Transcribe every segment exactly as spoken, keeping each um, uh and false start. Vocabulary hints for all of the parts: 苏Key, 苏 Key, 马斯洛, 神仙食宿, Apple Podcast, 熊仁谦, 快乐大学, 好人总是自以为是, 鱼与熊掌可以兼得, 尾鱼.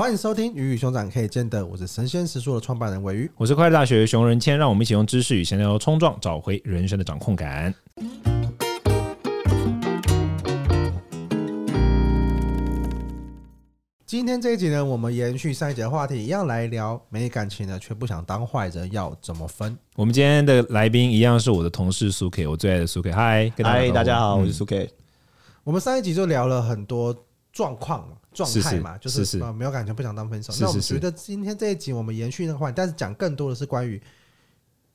欢迎收听鱼与熊掌可以兼得，我是神仙食宿的创办人尾鱼，我是快乐大学熊仁谦，让我们一起用知识与闲聊冲撞，找回人生的掌控感。今天这一集呢，我们延续上一集的话题，一样来聊没感情的却不想当坏人要怎么分。我们今天的来宾一样是我的同事苏 Key， 我最爱的苏 Key。嗨，嗨，大家好，嗯、我是苏 Key。我们上一集就聊了很多状况嘛、状态嘛，是是就是、呃、没有感情不想当分手。是是是，那我们觉得今天这一集我们延续那个话题，但是讲更多的是关于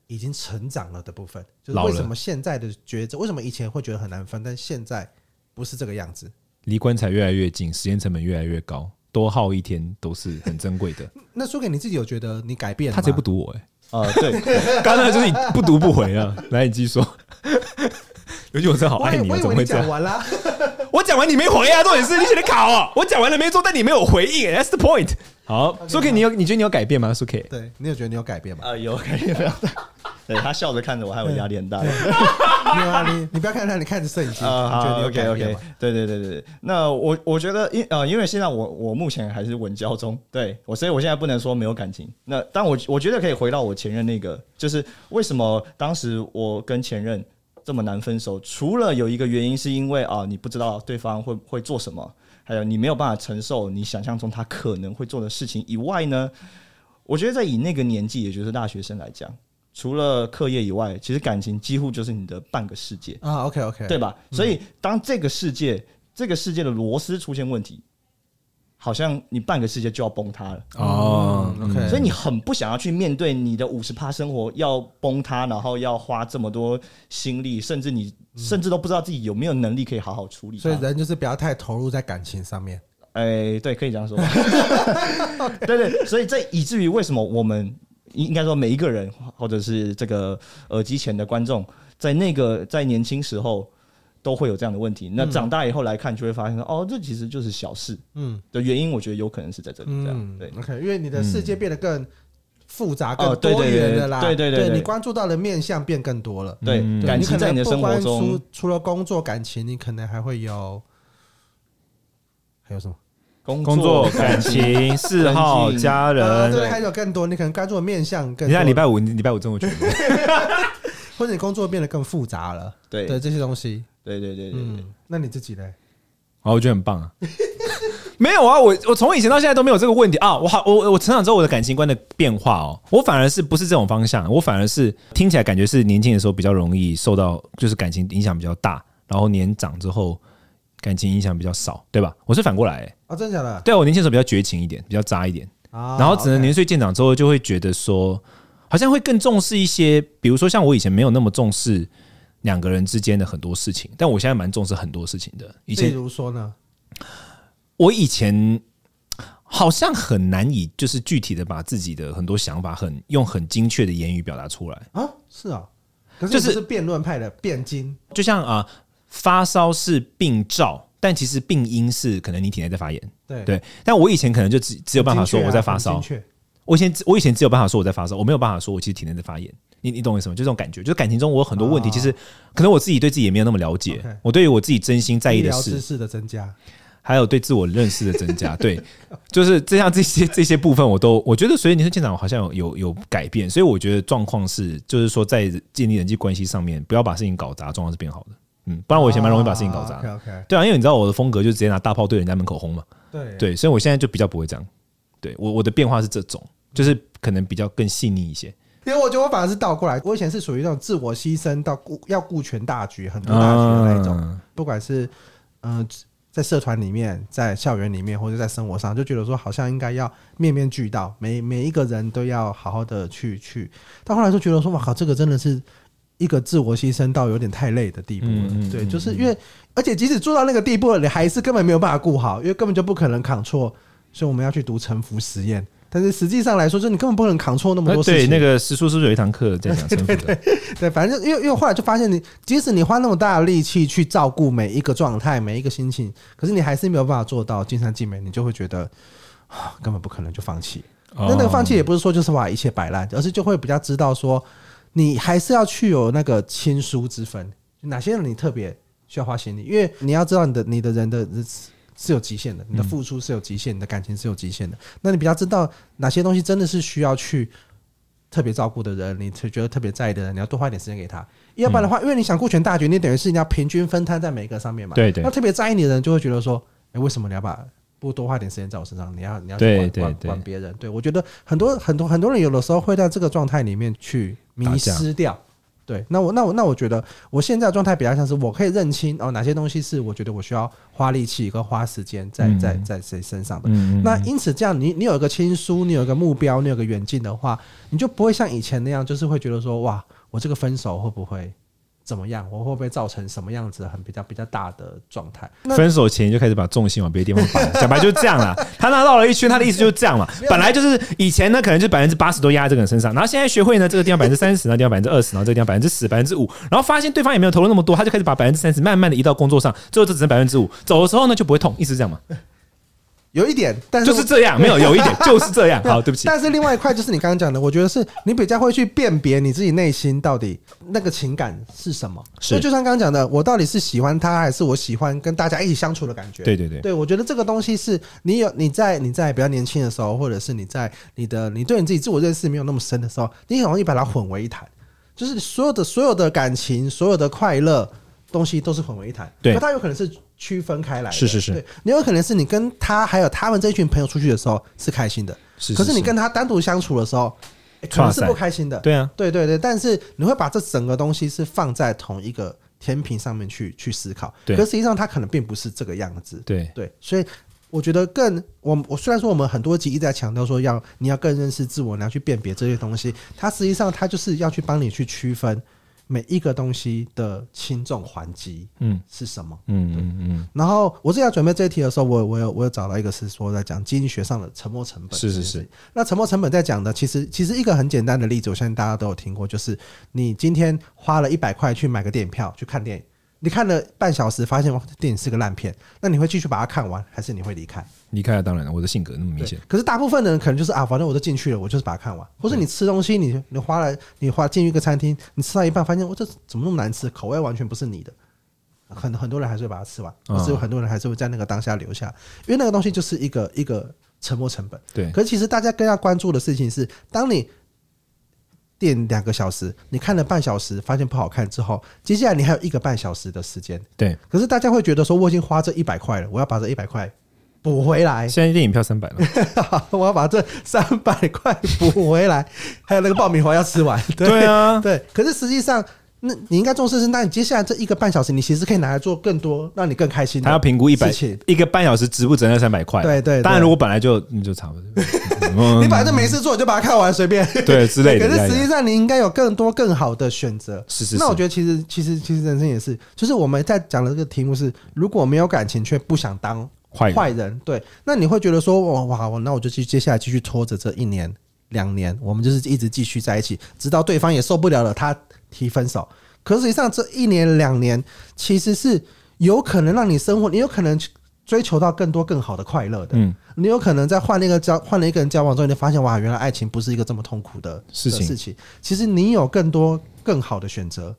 已经成长了的部分，就是为什么现在的抉择，为什么以前会觉得很难分，但现在不是这个样子，离棺材越来越近，时间成本越来越高。多耗一天都是很珍贵的。那说给你自己，有觉得你改变了吗？他直接不读我哎、欸，啊、呃、对，刚才就是你不读不回了。来，你继续说。尤其我真的好爱你，我怎么会这样？我讲完了，我讲完你没回啊，重点是你写的卡哦。我讲完了没做，但你没有回应、欸、，That's the point。好，苏 K， 你有你觉得你有改变吗？苏 K， 对你有觉得你有改变吗？呃，有改变，不要大。对他笑着看着我，害我压力很大。没有啊，你你不要看他，你看着摄影机。啊 ，OK OK， 对对对对。那我我觉得因呃，因为现在我我目前还是稳交中，对我，所以我现在不能说没有感情。那但我我觉得可以回到我前任那个，就是为什么当时我跟前任这么难分手，除了有一个原因是因为啊、呃，你不知道对方会会做什么，还有你没有办法承受你想象中他可能会做的事情以外呢，我觉得在以那个年纪，也就是大学生来讲。除了课业以外，其实感情几乎就是你的半个世界啊 ，OK OK， 对吧？所以当这个世界、嗯、这个世界的螺丝出现问题，好像你半个世界就要崩塌了哦、嗯、，OK， 所以你很不想要去面对你的 百分之五十 生活要崩塌，然后要花这么多心力，甚至你、嗯、甚至都不知道自己有没有能力可以好好处理。所以人就是不要太投入在感情上面。哎、欸，对，可以这样说。对 对, 對，所以这以至于为什么我们。应该说每一个人或者是这个耳机前的观众在那个在年轻时候都会有这样的问题，那长大以后来看就会发现、嗯、哦这其实就是小事，嗯的原因我觉得有可能是在这里这样、嗯、对 OK， 因为你的世界变得更复杂、嗯、更多元的啦、哦、对对对 对, 對, 對, 對, 對你关注到的面向变更多了，对、嗯、感情在你的生活中除了工作感情你可能还会有还有什么工 作, 工作、感情、嗜好、家人，啊、对，还有更多，你可能关注的面向更多。你看礼拜五，礼拜五中午去，或者你工作变得更复杂了，对对，这些东西，对对对 对, 對、嗯。那你自己呢？啊，我觉得很棒啊。没有啊，我我从以前到现在都没有这个问题啊。我好，我我成长之后我的感情观的变化哦，我反而是不是这种方向，我反而是听起来感觉是年轻的时候比较容易受到就是感情影响比较大，然后年长之后。感情影响比较少，对吧？我是反过来、欸，哦，真的假的？对，我年轻的时候比较绝情一点，比较渣一点，哦、然后只能年岁渐长之后，就会觉得说，好像会更重视一些，比如说像我以前没有那么重视两个人之间的很多事情，但我现在蛮重视很多事情的。以前，例如说呢，我以前好像很难以就是具体的把自己的很多想法很用很精确的言语表达出来啊，是啊，可是你不是辩论派的辩经，就像啊。呃发烧是病灶，但其实病因是可能你体内在发炎。对, 對但我以前可能就 只, 只有办法说我在发烧、啊。我以前我以前只有办法说我在发烧，我没有办法说我其实体内在发炎。你你懂我意思吗？就这种感觉，就是感情中我有很多问题，哦、其实可能我自己对自己也没有那么了解。Okay, 我对于我自己真心在意的事，医疗知识的增加，还有对自我认识的增加，对，就是这样这些这些部分，我都我觉得随着年岁增长，好像有 有, 有改变，所以我觉得状况是，就是说在建立人际关系上面，不要把事情搞砸，状况是变好的。嗯，不然我以前蛮容易把事情搞砸的、啊 okay, okay。对啊，因为你知道我的风格就直接拿大炮对人家门口轰嘛。对对，所以我现在就比较不会这样。对我我的变化是这种，就是可能比较更细腻一些。因为我觉得我反而是倒过来，我以前是属于那种自我牺牲到顾要顾全大局、很多大局的那一种，啊、不管是嗯、呃、在社团里面、在校园里面，或者在生活上，就觉得说好像应该要面面俱到，每每一个人都要好好的去去。但后来就觉得说，哇靠，这个真的是。一个自我牺牲到有点太累的地步了、嗯，对，就是因为，而且即使做到那个地步了，你还是根本没有办法顾好，因为根本就不可能扛错，所以我们要去读臣服实验。但是实际上来说，就你根本不能扛错那么多事情。对，那个时叔是不是有一堂课在讲臣服的？对, 對, 對，反正因为因为后来就发现你，你即使你花那么大的力气去照顾每一个状态、每一个心情，可是你还是没有办法做到尽善尽美，你就会觉得根本不可能，就放弃。那那个放弃也不是说就是把一切摆烂，而是就会比较知道说。你还是要去有那个亲疏之分，哪些人你特别需要花心力？因为你要知道你的你的人的是有极限的，你的付出是有极限，你的感情是有极限的。那你比较知道哪些东西真的是需要去特别照顾的人，你觉得特别在意的人，你要多花一点时间给他。要不然的话，因为你想顾全大局，你等于是你要平均分摊在每一个上面嘛。对对。那特别在意你的人就会觉得说，哎，为什么你要把不多花点时间在我身上？你要你要去管别人。对，我觉得很多很多很多人有的时候会在这个状态里面去迷失掉。对，那我那我那我觉得我现在的状态比较像是我可以认清哦，哪些东西是我觉得我需要花力气跟花时间在在在谁身上的。嗯、那因此这样你，你你有一个亲疏，你有一个目标，你有一个远近的话，你就不会像以前那样，就是会觉得说哇，我这个分手会不会怎么样？我会不会造成什么样子很比较比较大的状态？分手前就开始把重心往别的地方摆，讲白就是这样啦。他拿到了一圈，他的意思就是这样嘛。本来就是以前呢，可能就百分之八十都压在这个人身上，然后现在学会呢，这个地方百分之三十，然后地方百分之二十，然后这个地方百分之十、百分之五，然后发现对方也没有投入那么多，他就开始把百分之三十慢慢的移到工作上，最后就只剩百分之五。走的时候呢，就不会痛，意思是这样嘛。有一点，但是就是这样，没有有一点就是这样。好，对不起。但是另外一块就是你刚刚讲的，我觉得是你比较会去辨别你自己内心到底那个情感是什么。是，就像刚刚讲的，我到底是喜欢他，还是我喜欢跟大家一起相处的感觉？对对对，对我觉得这个东西是你有你在你在比较年轻的时候，或者是你在你的你对你自己自我认识没有那么深的时候，你很容易把它混为一谈，就是所有的所有的感情，所有的快乐。东西都是混为一谈，对，它有可能是区分开来的，是是是，对，你有可能是你跟他还有他们这群朋友出去的时候是开心的，是是是，可是你跟他单独相处的时候、欸、可能是不开心的，对啊，对对对，但是你会把这整个东西是放在同一个天平上面去去思考，可是实际上他可能并不是这个样子，对对，所以我觉得更我我虽然说我们很多集一直在强调说要你要更认识自我，你要去辨别这些东西，它实际上它就是要去帮你去区分。每一个东西的轻重缓急是什么？嗯嗯嗯。然后我自己要准备这一题的时候，我我有我有找到一个是说在讲经济学上的沉没成本。是是是。那沉没成本在讲的，其实其实一个很简单的例子，我相信大家都有听过，就是你今天花了一百块去买个电影票去看电影，你看了半小时，发现电影是个烂片，那你会继续把它看完，还是你会离开？离开了，当然了，我的性格那么明显。可是大部分的人可能就是啊，反正我都进去了，我就是把它看完。或者你吃东西，你你花了，你花进去一个餐厅，你吃到一半，发现我这怎么那么难吃，口味完全不是你的。很很多人还是会把它吃完，可是有很多人还是会在那个当下留下，因为那个东西就是一个一个沉没成本。对。可是其实大家更要关注的事情是，当你电两个小时，你看了半小时，发现不好看之后，接下来你还有一个半小时的时间。对。可是大家会觉得说，我已经花这一百块了，我要把这一百块。补回来，现在电影票三百了，我要把这三百块补回来，还有那个爆米花要吃完，对，对啊，对。可是实际上，那你应该重视是，那你接下来这一个半小时，你其实可以拿来做更多让你更开心的事情。他要评估一百一个半小时值不值那三百块，对 对, 對。当然，如果本来就你就差不多，你反正没事做，你就把它看完，随便对之类的。可是实际上，你应该有更多更好的选择。是是。那我觉得，其实其实其实人生也是，就是我们在讲的这个题目是，如果没有感情却不想当。坏人，对，那你会觉得说，哇，那我就接下来继续拖着这一年、两年，我们就是一直继续在一起，直到对方也受不了了，他提分手。可是实际上，这一年、两年其实是有可能让你生活，你有可能追求到更多更好的快乐的。嗯，你有可能在换了一个交换了一个人交往之后，你发现哇，原来爱情不是一个这么痛苦的事情。事情其实你有更多更好的选择。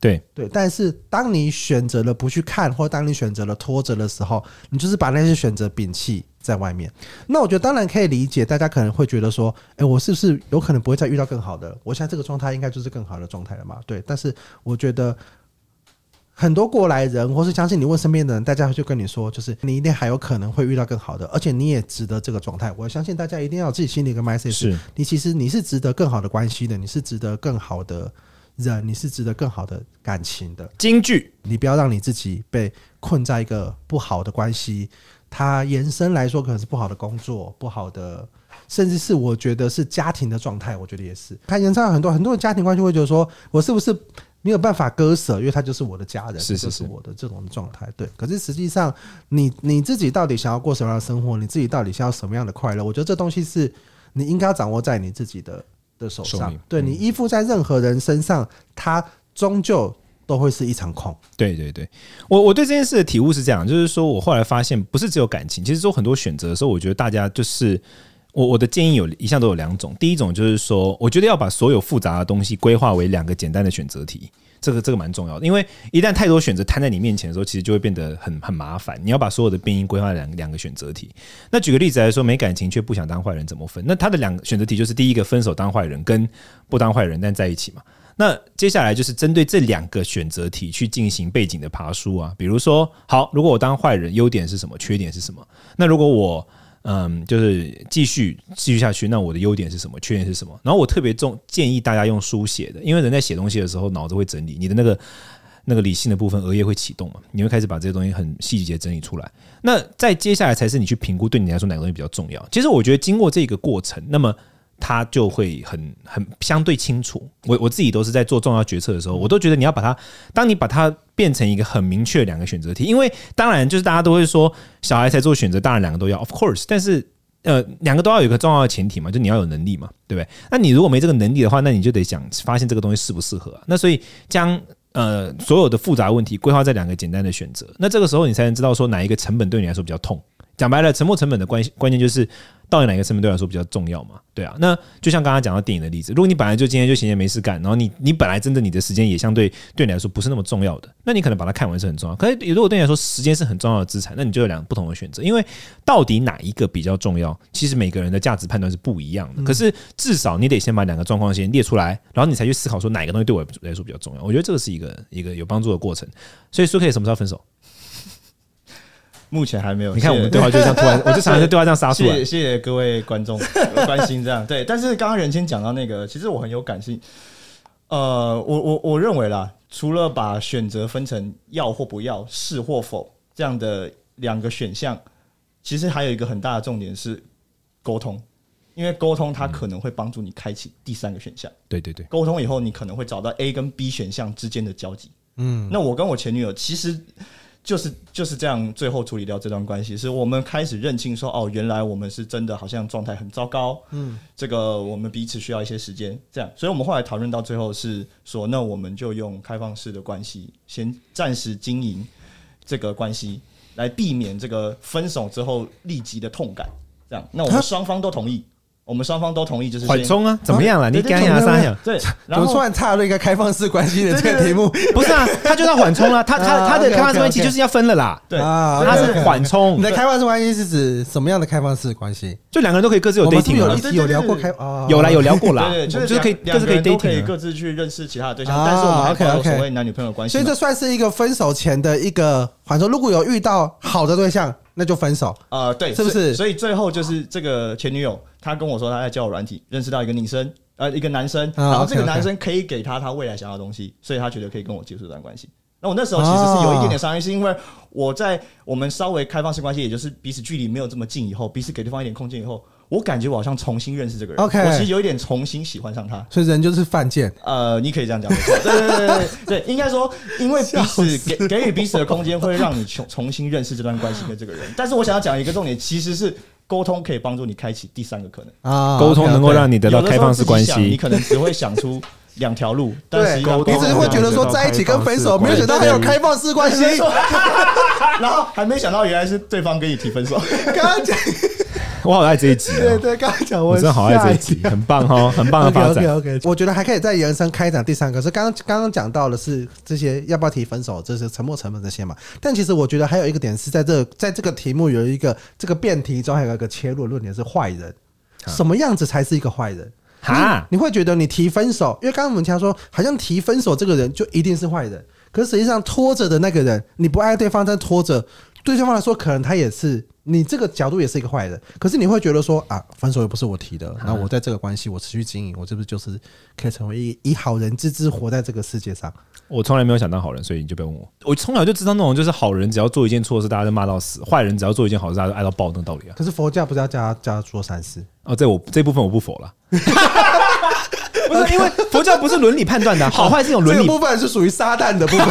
对对，但是当你选择了不去看，或当你选择了拖着的时候，你就是把那些选择摒弃在外面。那我觉得当然可以理解，大家可能会觉得说，哎，我是不是有可能不会再遇到更好的？我现在这个状态应该就是更好的状态了嘛？对，但是我觉得很多过来人，或是相信你问身边的人，大家就跟你说，就是你一定还有可能会遇到更好的，而且你也值得这个状态。我相信大家一定要有自己心里一个 message， 是你其实你是值得更好的关系的，你是值得更好的。人，你是值得更好的感情的。金句，你不要让你自己被困在一个不好的关系，它延伸来说可能是不好的工作，不好的，甚至是我觉得是家庭的状态，我觉得也是。它延伸到很多很多的家庭关系，会觉得说我是不是没有办法割舍，因为它就是我的家人，是是是，就是我的这种状态。对，可是实际上，你你自己到底想要过什么样的生活，你自己到底想要什么样的快乐？我觉得这东西是你应该掌握在你自己的。的手上，对，你依附在任何人身上，他终究都会是一场空。对对对，我我对这件事的体悟是这样，就是说我后来发现，不是只有感情，其实做很多选择的时候，我觉得大家就是我我的建议有一向都有两种，第一种就是说，我觉得要把所有复杂的东西规划为两个简单的选择题，这个这个蛮重要的，因为一旦太多选择摊在你面前的时候，其实就会变得很很麻烦。你要把所有的变因规划两两个选择题。那举个例子来说，没感情却不想当坏人怎么分？那他的两个选择题就是第一个分手当坏人跟不当坏人但在一起嘛。那接下来就是针对这两个选择题去进行背景的爬梳啊，比如说，好，如果我当坏人，优点是什么？缺点是什么？那如果我嗯，就是继续继续下去，那我的优点是什么，缺点是什么？然后我特别重建议大家用书写的，因为人在写东西的时候，脑子会整理，你的那个那个理性的部分，额叶会启动嘛，你会开始把这些东西很细节整理出来。那再接下来才是你去评估对你来说哪个东西比较重要。其实我觉得经过这个过程，那么它就会很很相对清楚。我我自己都是在做重要决策的时候，我都觉得你要把它，当你把它变成一个很明确的两个选择题，因为当然就是大家都会说小孩才做选择，当然两个都要 of course， 但是呃两个都要有一个重要的前提嘛，就你要有能力嘛，对不对？那你如果没这个能力的话，那你就得想发现这个东西适不适合啊。那所以将呃所有的复杂问题规划在两个简单的选择，那这个时候你才能知道说哪一个成本对你来说比较痛。讲白了，沉没成本的关关键就是到底哪个成本对我来说比较重要嘛？对啊，那就像刚刚讲到电影的例子，如果你本来就今天就闲闲没事干，然后你你本来真的你的时间也相对对你来说不是那么重要的，那你可能把它看完是很重要。可是如果对你来说时间是很重要的资产，那你就有两个不同的选择，因为到底哪一个比较重要，其实每个人的价值判断是不一样的。可是至少你得先把两个状况先列出来，然后你才去思考说哪个东西对我来说比较重要。我觉得这个是一个一个有帮助的过程。所以苏 Key 什么时候分手？目前还没有。你看我们对话就这样突然，我就常常在对话这样杀出来。谢谢各位观众关心这样。对，但是刚刚人谦讲到那个，其实我很有感性。呃，我我我认为啦，除了把选择分成要或不要、是或否这样的两个选项，其实还有一个很大的重点是沟通，因为沟通它可能会帮助你开启第三个选项。嗯、对对对，沟通以后你可能会找到 A 跟 B 选项之间的交集。嗯，那我跟我前女友其实。就是就是这样，最后处理掉这段关系，是我们开始认清说，哦，原来我们是真的好像状态很糟糕，嗯，这个我们彼此需要一些时间，这样，所以我们后来讨论到最后是说，那我们就用开放式的关系，先暂时经营这个关系，来避免这个分手之后立即的痛感，这样，那我们双方都同意。我们双方都同意，就是缓冲啊，怎么样了、啊？你干呀啥呀？对，然后突然插了一个开放式关系的这个题目，對對對對不是啊，他就要缓冲了，他他他的开放式关系就是要分了啦，对，他是缓冲。你的开放式关系是指什么样的开放式关系？就两个人都可以各自有 dating 了，有聊过开，有啦有聊过啦，就是可以各自可以 dating， 可以各自去认识其他的对象，但是我们还保留所谓男女朋友关系，所以这算是一个分手前的一个缓冲。如果有遇到好的对象。那就分手啊、呃，对，是不是？所以最后就是这个前女友，她跟我说她在交友软体认识到一个女生，呃，一个男生，然后这个男生可以给她她未来想要的东西，所以她觉得可以跟我结束这段关系。那我那时候其实是有一点点伤心，是因为我在我们稍微开放式关系，也就是彼此距离没有这么近以后，彼此给对方一点空间以后，我感觉我好像重新认识这个人， okay, 我其实有一点重新喜欢上他。所以人就是犯贱，呃，你可以这样讲，没错，对对对对对，应该说，因为彼此给给予彼此的空间，会让你重新认识这段关系跟这个人。但是我想要讲一个重点，其实是沟通可以帮助你开启第三个可能啊，沟通能够让你得到开放式关系，你可能只会想出。两条路，但是你只是会觉得说在一起跟分手，没有想到还有开放式关系，然后还没想到原来是对方跟你提分手。刚刚讲，我好爱这一集、啊，对对，刚刚讲我真的好爱这一集，很棒哦，很棒的发展。Okay, okay, okay, 我觉得还可以再延伸开展第三个，是刚刚刚讲到的是这些要不要提分手，这是沉没成本这些嘛。但其实我觉得还有一个点是在这在这个题目有一个这个辩题中还有一个切入论点是坏人，什么样子才是一个坏人？哈，你会觉得你提分手，因为刚刚我们听说，好像提分手这个人就一定是坏人，可是实际上拖着的那个人，你不爱对方，但拖着，对对方来说，可能他也是你这个角度也是一个坏人，可是你会觉得说啊，分手又不是我提的，然后我在这个关系我持续经营，我是不是就是可以成为一一好人之之活在这个世界上？我从来没有想当好人，所以你就不要问我。我从小就知道那种就是好人只要做一件错事，大家就骂到死；坏人只要做一件好事，大家就爱到爆那道理啊。可是佛教不是要加加做善事？哦，这我这部分我不否了。不是因为佛教不是伦理判断的、啊，好坏是一种伦理、哦、这个部分是属于撒旦的部分。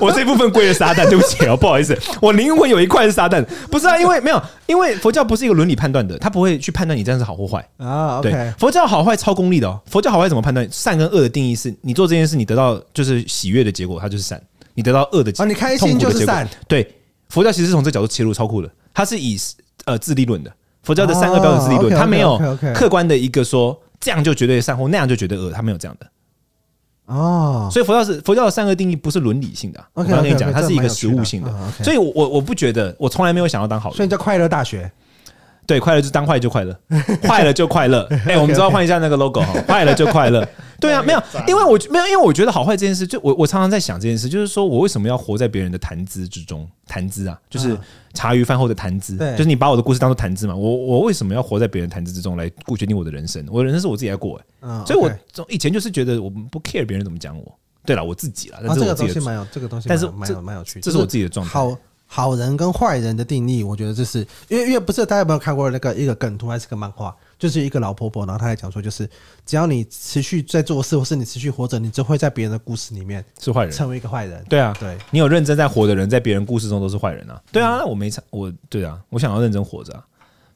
我这部分归了撒旦，对不起哦，不好意思，我灵魂有一块是撒旦，不是啊，因为没有，因为佛教不是一个伦理判断的，他不会去判断你这样是好或坏啊。Okay、对，佛教好坏超功利的哦。佛教好坏怎么判断？善跟恶的定义是，你做这件事，你得到就是喜悦的结果，它就是善；你得到恶的结果，啊，你开心就是善。对，佛教其实是从这角度切入，超酷的，它是以呃自利论的。佛教的善恶标准是理论，他、哦 okay, okay, okay, okay. 没有客观的一个说这样就绝对善或那样就绝对恶，他没有这样的。哦，所以佛教是佛教的善恶定义不是伦理性的、啊， okay, 我刚刚跟你讲， okay, okay, 它是一个实务性的。哦 okay、所以我，我我不觉得，我从来没有想要当好人。所以叫快乐大学。对，快乐就当坏就快乐，坏了就快乐。哎、欸，我们知道换一下那个 logo 哈，坏了就快乐。对啊，没有，因为我没有，因为我觉得好坏这件事，就我我常常在想这件事，就是说我为什么要活在别人的谈资之中？谈资啊，就是茶余饭后的谈资、嗯，就是你把我的故事当作谈资嘛。我我为什么要活在别人谈资之中来决定我的人生？我的人生是我自己来过、欸嗯，所以我从以前就是觉得我不 care 别人怎么讲我。对了，我自己啦，但是我自己的、啊、这个东西蛮有，这个东西蛮有，但是蛮有趣的，这是我自己的状态。好。好人跟坏人的定义，我觉得这是因为因为不是大家有没有看过那个一个梗图还是个漫画，就是一个老婆婆，然后她来讲说，就是只要你持续在做事，或是你持续活着，你就会在别人的故事里面是坏人，成为一个坏人。对啊，对，你有认真在活的人，在别人故事中都是坏人啊。对啊，那我没我对啊，我想要认真活着啊。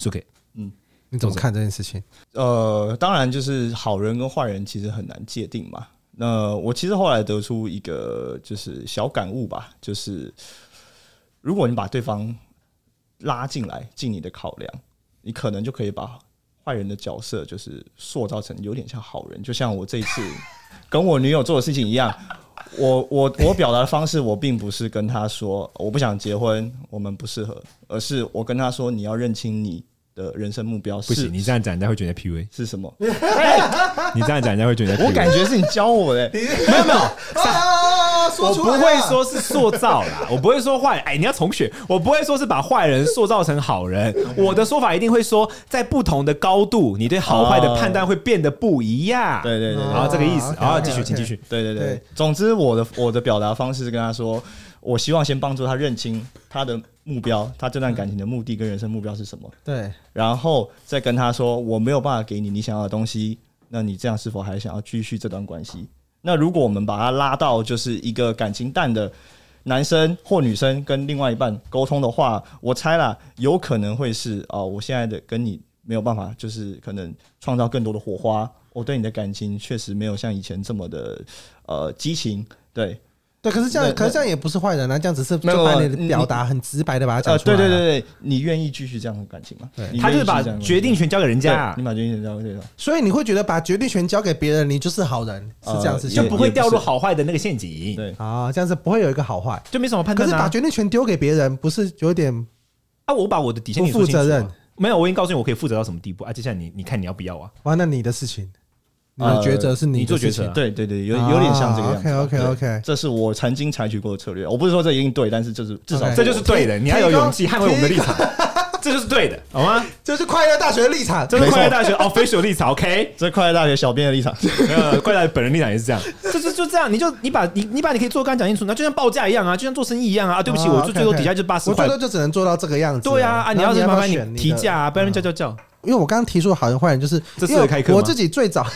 苏 K， 嗯，你怎么看这件事情？呃，当然就是好人跟坏人其实很难界定嘛。那我其实后来得出一个就是小感悟吧，就是。如果你把对方拉进来进你的考量，你可能就可以把坏人的角色就是塑造成有点像好人，就像我这一次跟我女友做的事情一样，我我我表达的方式，我并不是跟她说我不想结婚，我们不适合，而是我跟她说你要认清你的人生目标是。不行，你这样讲人家会觉得 P U A 是什么？你这样讲人家会觉得 P U A， 我感觉是你教我的、欸，没有没有。我不会说是塑造啦，我不会说坏人。哎，你要重选，我不会说是把坏人塑造成好人。我的说法一定会说，在不同的高度，你对好坏的判断会变得不一样。哦、对对 对, 对，然后这个意思。然后继续，请继续。对对 对, 对，总之我的我的表达方式是跟他说，我希望先帮助他认清他的目标，他这段感情的目的跟人生目标是什么。对，然后再跟他说，我没有办法给你你想要的东西，那你这样是否还想要继续这段关系？那如果我们把它拉到就是一个感情淡的男生或女生跟另外一半沟通的话，我猜啦，有可能会是啊、哦，我现在的跟你没有办法，就是可能创造更多的火花，我对你的感情确实没有像以前这么的呃激情，对。对，可是这样，可是这样也不是坏人啊，这样只是就把你的表达很直白的把它讲出来、啊呃。对对对对，你愿意继续这样的感情吗？对，他就是把决定权交给人家、啊，你把决定权交给人家，所以你会觉得把决定权交给别人，你就是好人，是这样子、呃，就不会掉入好坏的那个陷阱。对啊，这样子不会有一个好坏，就没什么判断、啊。可是把决定权丢给别人，不是有点啊？我把我的底线不负责任，没有，我已经告诉你我可以负责到什么地步啊？接下来你你看你要不要啊？哇，那你的事情。你的抉择是你做抉择，对对对，有有点像这个样子。啊、OK OK OK， 这是我曾经采取过的策略。我不是说这一定对，但是这是至少 okay, 这就是对的。你要有勇气捍卫我们的立场，这就是对的，好吗？这是快乐大学的立场，这是快乐大学 official 立场 ，OK？ 这是快乐大学小编的立场，呃，快乐大学本人立场也是这样，就是就这样，你就你把你你把你可以做刚讲清楚，那就像报价一样啊，就像做生意一样啊。啊对不起，我就最多底价就八十块，我最多就只能做到这个样子。对啊，啊，你要是麻烦你提价啊，不然叫叫叫。因为我刚刚提出好人坏人，就是因为我自己最早，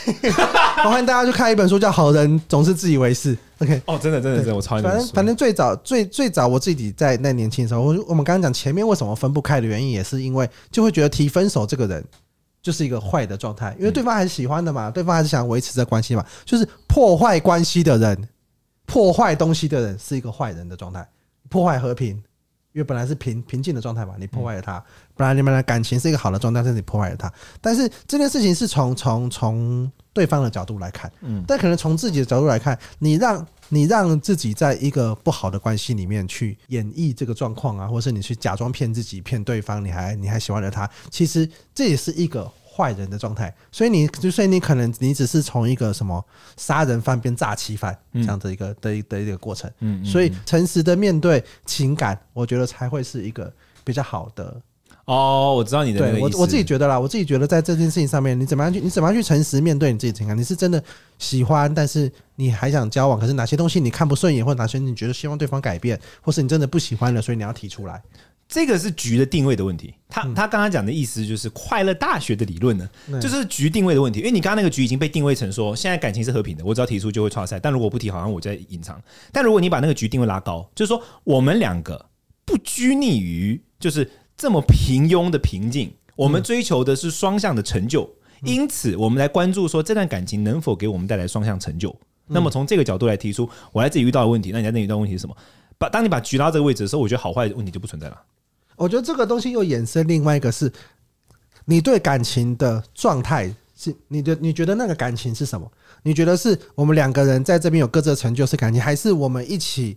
我欢迎大家去看一本书，叫《好人总是自以为是》。OK， 哦，真的真的真的，我超爱那本书。反正反正最早最最早，我自己在那年轻的时候，我我们刚刚讲前面为什么分不开的原因，也是因为就会觉得提分手这个人就是一个坏的状态，因为对方还是喜欢的嘛，对方还是想维持这关系嘛，就是破坏关系的人、破坏东西的人是一个坏人的状态，破坏和平。因为本来是平平静的状态嘛，你破坏了它、嗯，本来你们的感情是一个好的状态，但是你破坏了它。但是这件事情是从从从对方的角度来看，嗯，但可能从自己的角度来看，你让你让自己在一个不好的关系里面去演绎这个状况啊，或是你去假装骗自己、骗对方，你还你还喜欢了他，其实这也是一个坏人的状态。所以你所以你可能你只是从一个什么杀人犯变诈欺犯这样的一个、嗯、的一 个, 的一个过程、嗯嗯嗯、所以诚实的面对情感，我觉得才会是一个比较好的。哦，我知道你的那个意思。对，我我自己觉得啦，我自己觉得在这件事情上面，你怎么样去你怎么样去诚实面对你自己情感？你是真的喜欢，但是你还想交往，可是哪些东西你看不顺眼，或哪些你觉得希望对方改变，或是你真的不喜欢了，所以你要提出来。这个是局的定位的问题。他他刚刚讲的意思就是快乐大学的理论呢，就是局定位的问题。因为你刚刚那个局已经被定位成说，现在感情是和平的，我只要提出就会挫赛，但如果不提，好像我在隐藏。但如果你把那个局定位拉高，就是说我们两个不拘泥于就是这么平庸的平静，我们追求的是双向的成就，因此我们来关注说这段感情能否给我们带来双向成就。那么从这个角度来提出，我来自己遇到的问题，那你在那里遇到的问题是什么？把当你把局拉到这个位置的时候，我觉得好坏的问题就不存在了。我觉得这个东西又衍生另外一个是你对感情的状态是你的，你觉得那个感情是什么？你觉得是我们两个人在这边有各自的成就是感情，还是我们一起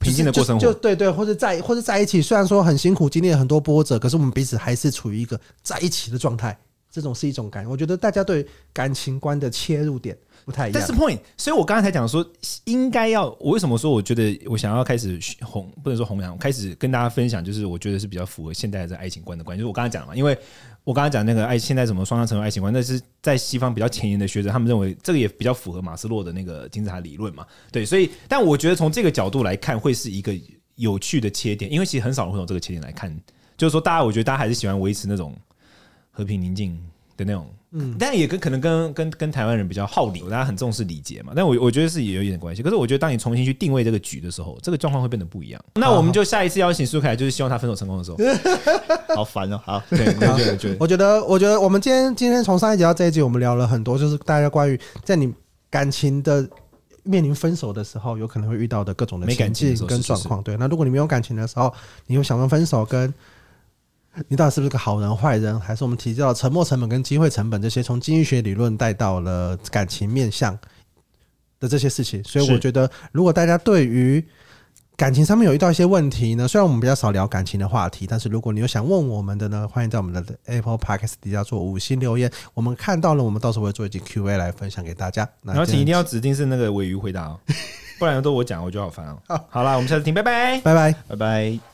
平静的过生活？就就对对，或者在或者在一起，虽然说很辛苦，经历了很多波折，可是我们彼此还是处于一个在一起的状态。这种是一种感，我觉得大家对感情观的切入点不太一样。但是 point， 所以我刚才讲说，应该要我为什么说我觉得我想要开始红，不能说弘扬，开始跟大家分享，就是我觉得是比较符合现代的爱情观的观，就是我刚才讲嘛，因为我刚才讲那个爱，现在什么双向程度爱情观，那是在西方比较前沿的学者，他们认为这个也比较符合马斯洛的那个金字塔理论嘛，对，所以但我觉得从这个角度来看，会是一个有趣的切点，因为其实很少人会从这个切点来看，就是说大家，我觉得大家还是喜欢维持那种和平宁静的那种，嗯，但也跟可能跟跟跟台湾人比较好礼，大家很重视礼节嘛。但我我觉得是也有一点关系。可是我觉得当你重新去定位这个局的时候，这个状况会变得不一样。那我们就下一次邀请苏凯，就是希望他分手成功的时候。好烦哦，好，对，对对，我觉得，我觉得我们今天今天从上一集到这一集，我们聊了很多，就是大家关于在你感情的面临分手的时候，有可能会遇到的各种的情境跟状况。对，那如果你没有感情的时候，你又想到分手跟。你到底是不是个好人坏人，还是我们提到沉没成本跟机会成本这些从经济学理论带到了感情面向的这些事情，所以我觉得如果大家对于感情上面有遇到一些问题呢，虽然我们比较少聊感情的话题，但是如果你有想问我们的呢，欢迎在我们的 Apple Podcast 底下做五星留言，我们看到了我们到时候会做一集 Q A 来分享给大家，然后请一定要指定是那个尾鱼回答哦，不然都我讲我就好烦哦。好啦，我们下次听，拜拜拜拜拜拜。